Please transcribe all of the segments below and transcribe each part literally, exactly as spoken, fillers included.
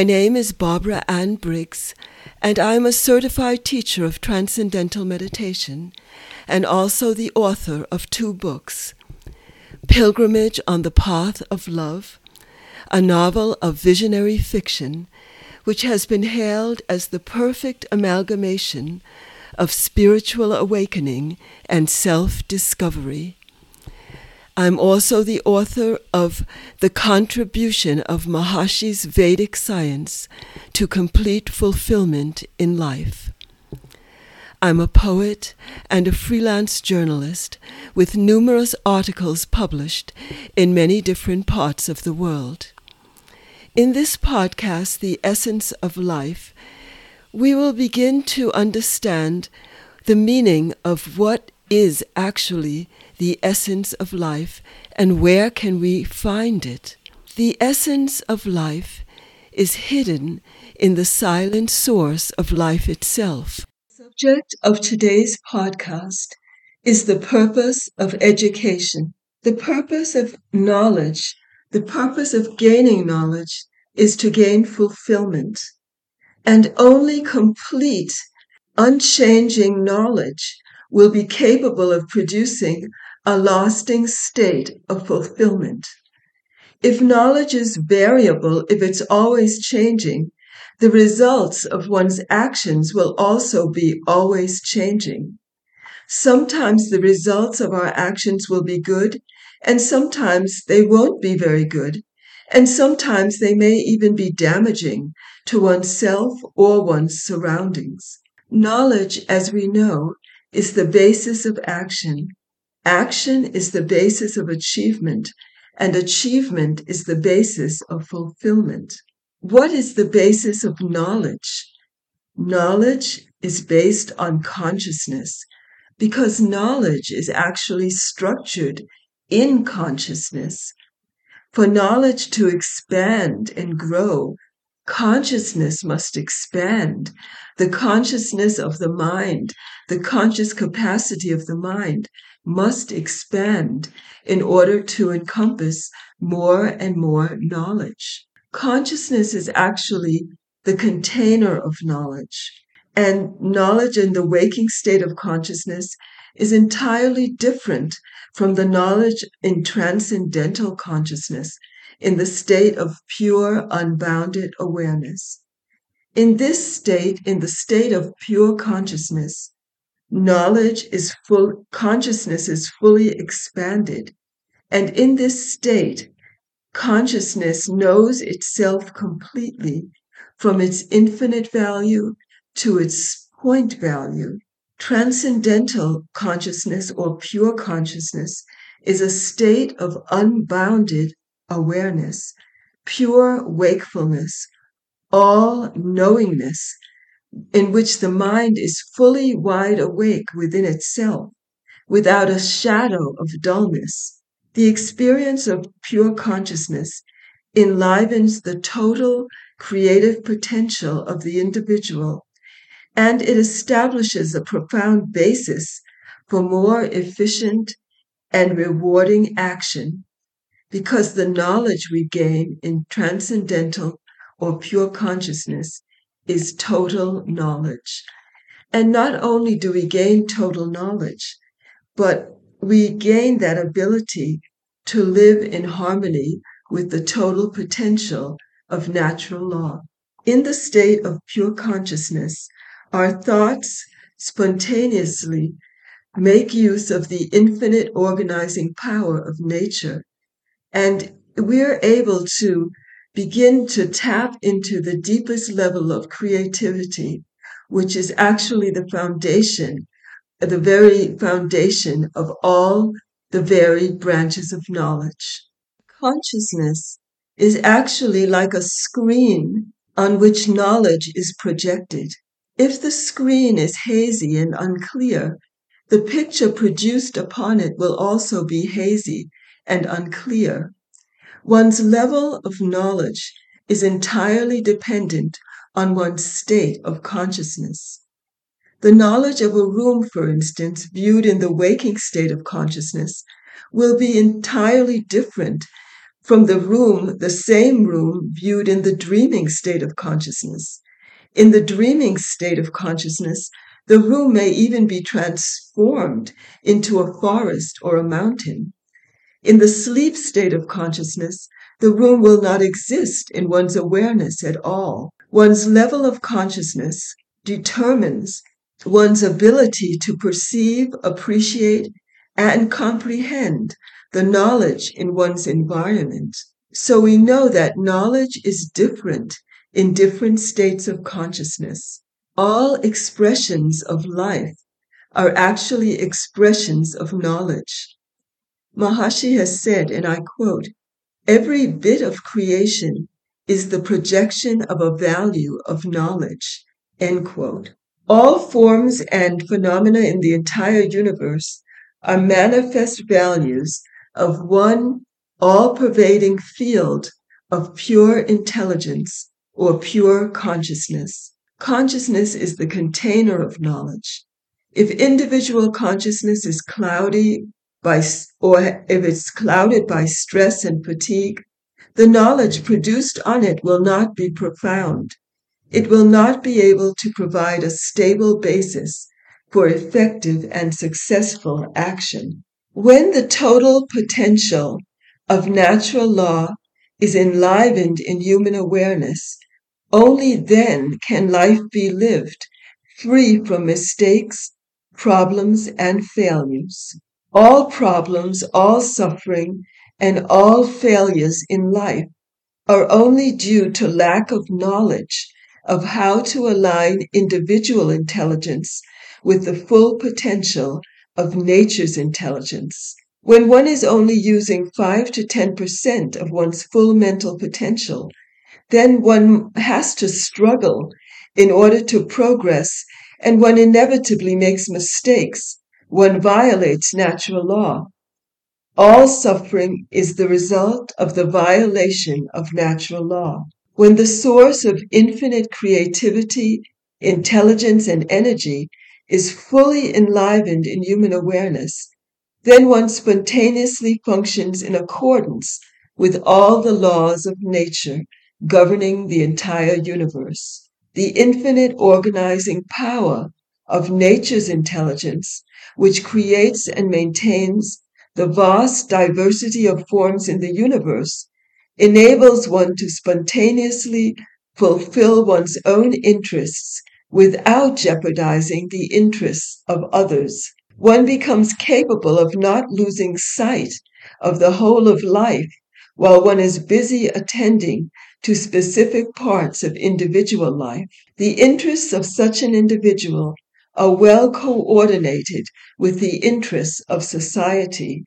My name is Barbara Ann Briggs, and I am a certified teacher of Transcendental Meditation and also the author of two books, Pilgrimage on the Path of Love, a novel of visionary fiction which has been hailed as the perfect amalgamation of spiritual awakening and self-discovery. I'm also the author of The Contribution of Mahashi's Vedic Science to Complete Fulfillment in Life. I'm a poet and a freelance journalist with numerous articles published in many different parts of the world. In this podcast, The Essence of Life, we will begin to understand the meaning of what is actually the essence of life, and where can we find it? The essence of life is hidden in the silent source of life itself. The subject of today's podcast is the purpose of education. The purpose of knowledge, the purpose of gaining knowledge, is to gain fulfillment. And only complete, unchanging knowledge will be capable of producing a lasting state of fulfillment. If knowledge is variable, if it's always changing, the results of one's actions will also be always changing. Sometimes the results of our actions will be good, and sometimes they won't be very good, and sometimes they may even be damaging to oneself or one's surroundings. Knowledge, as we know, is the basis of action. Action is the basis of achievement, and achievement is the basis of fulfillment. What is the basis of knowledge? Knowledge is based on consciousness, because knowledge is actually structured in consciousness. For knowledge to expand and grow, consciousness must expand. The consciousness of the mind, the conscious capacity of the mind, must expand in order to encompass more and more knowledge. Consciousness is actually the container of knowledge, and knowledge in the waking state of consciousness is entirely different from the knowledge in transcendental consciousness, in the state of pure, unbounded awareness. In this state, in the state of pure consciousness, knowledge is full, consciousness is fully expanded. And in this state, consciousness knows itself completely, from its infinite value to its point value. Transcendental consciousness, or pure consciousness, is a state of unbounded awareness, pure wakefulness, all knowingness, in which the mind is fully wide awake within itself, without a shadow of dullness. The experience of pure consciousness enlivens the total creative potential of the individual, and it establishes a profound basis for more efficient and rewarding action, because the knowledge we gain in transcendental or pure consciousness is total knowledge. And not only do we gain total knowledge, but we gain that ability to live in harmony with the total potential of natural law. In the state of pure consciousness, our thoughts spontaneously make use of the infinite organizing power of nature, and we're able to begin to tap into the deepest level of creativity, which is actually the foundation, the very foundation of all the varied branches of knowledge. Consciousness is actually like a screen on which knowledge is projected. If the screen is hazy and unclear, the picture produced upon it will also be hazy and unclear. One's level of knowledge is entirely dependent on one's state of consciousness. The knowledge of a room, for instance, viewed in the waking state of consciousness, will be entirely different from the room, the same room viewed in the dreaming state of consciousness. In the dreaming state of consciousness, the room may even be transformed into a forest or a mountain. In the sleep state of consciousness, the room will not exist in one's awareness at all. One's level of consciousness determines one's ability to perceive, appreciate, and comprehend the knowledge in one's environment. So we know that knowledge is different in different states of consciousness. All expressions of life are actually expressions of knowledge. Maharshi has said, and I quote, "Every bit of creation is the projection of a value of knowledge," end quote. All forms and phenomena in the entire universe are manifest values of one all-pervading field of pure intelligence or pure consciousness. Consciousness is the container of knowledge. If individual consciousness is cloudy, By, or if it's clouded by stress and fatigue, the knowledge produced on it will not be profound. It will not be able to provide a stable basis for effective and successful action. When the total potential of natural law is enlivened in human awareness, only then can life be lived free from mistakes, problems, and failures. All problems, all suffering, and all failures in life are only due to lack of knowledge of how to align individual intelligence with the full potential of nature's intelligence. When one is only using five to ten percent of one's full mental potential, then one has to struggle in order to progress, and one inevitably makes mistakes. One violates natural law. All suffering is the result of the violation of natural law. When the source of infinite creativity, intelligence, and energy is fully enlivened in human awareness, then one spontaneously functions in accordance with all the laws of nature governing the entire universe. The infinite organizing power of nature's intelligence, which creates and maintains the vast diversity of forms in the universe, enables one to spontaneously fulfill one's own interests without jeopardizing the interests of others. One becomes capable of not losing sight of the whole of life while one is busy attending to specific parts of individual life. The interests of such an individual are well coordinated with the interests of society.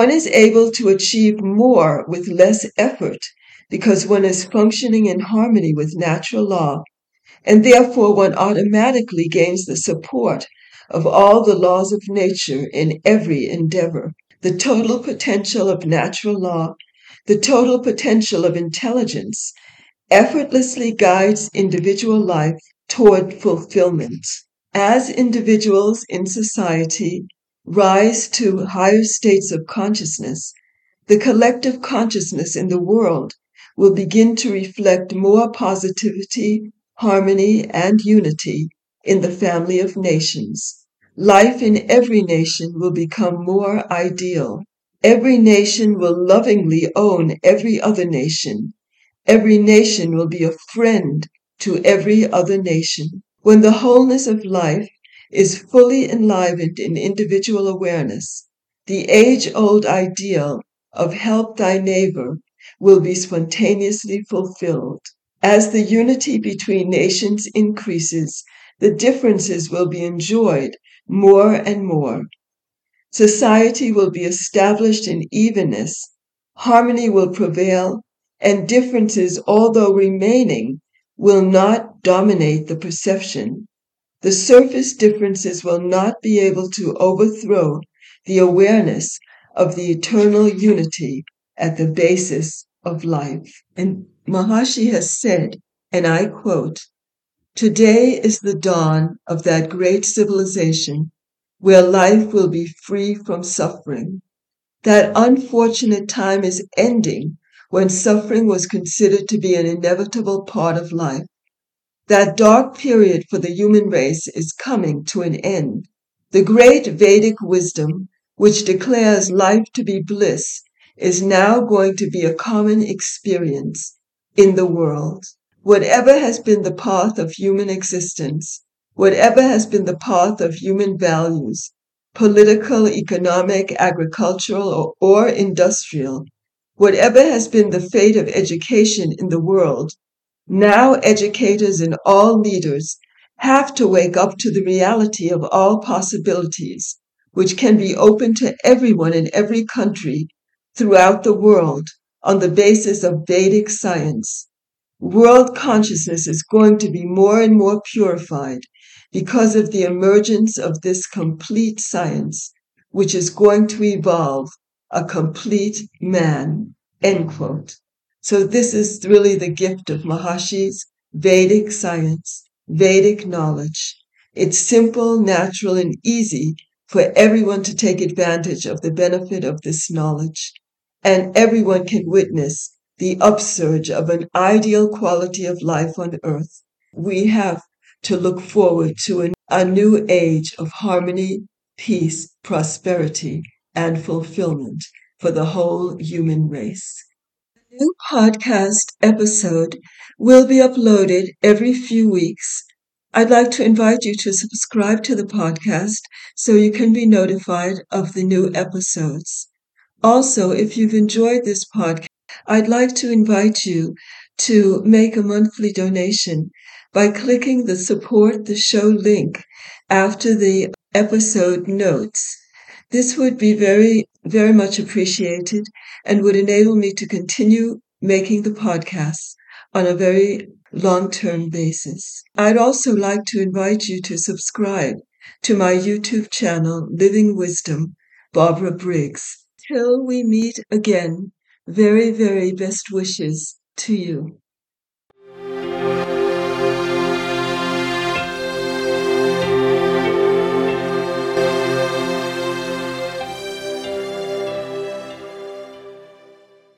One is able to achieve more with less effort because one is functioning in harmony with natural law, and therefore one automatically gains the support of all the laws of nature in every endeavor. The total potential of natural law, the total potential of intelligence, effortlessly guides individual life toward fulfillment. As individuals in society rise to higher states of consciousness, the collective consciousness in the world will begin to reflect more positivity, harmony, and unity in the family of nations. Life in every nation will become more ideal. Every nation will lovingly own every other nation. Every nation will be a friend to every other nation. When the wholeness of life is fully enlivened in individual awareness, the age-old ideal of help thy neighbor will be spontaneously fulfilled. As the unity between nations increases, the differences will be enjoyed more and more. Society will be established in evenness, harmony will prevail, and differences, although remaining, will not dominate the perception. The surface differences will not be able to overthrow the awareness of the eternal unity at the basis of life. And Maharshi has said, and I quote, "Today is the dawn of that great civilization where life will be free from suffering. That unfortunate time is ending when suffering was considered to be an inevitable part of life. That dark period for the human race is coming to an end. The great Vedic wisdom, which declares life to be bliss, is now going to be a common experience in the world. Whatever has been the path of human existence, whatever has been the path of human values, political, economic, agricultural, or, or industrial, whatever has been the fate of education in the world, now educators and all leaders have to wake up to the reality of all possibilities, which can be open to everyone in every country throughout the world on the basis of Vedic science. World consciousness is going to be more and more purified because of the emergence of this complete science, which is going to evolve a complete man, end quote. So this is really the gift of Mahashi's Vedic science, Vedic knowledge. It's simple, natural, and easy for everyone to take advantage of the benefit of this knowledge. And everyone can witness the upsurge of an ideal quality of life on earth. We have to look forward to an, a new age of harmony, peace, prosperity, and fulfillment for the whole human race. A new podcast episode will be uploaded every few weeks. I'd like to invite you to subscribe to the podcast so you can be notified of the new episodes. Also, if you've enjoyed this podcast, I'd like to invite you to make a monthly donation by clicking the Support the Show link after the episode notes. This would be very, very much appreciated and would enable me to continue making the podcast on a very long-term basis. I'd also like to invite you to subscribe to my YouTube channel, Living Wisdom, Barbara Briggs. Till we meet again, very, very best wishes to you.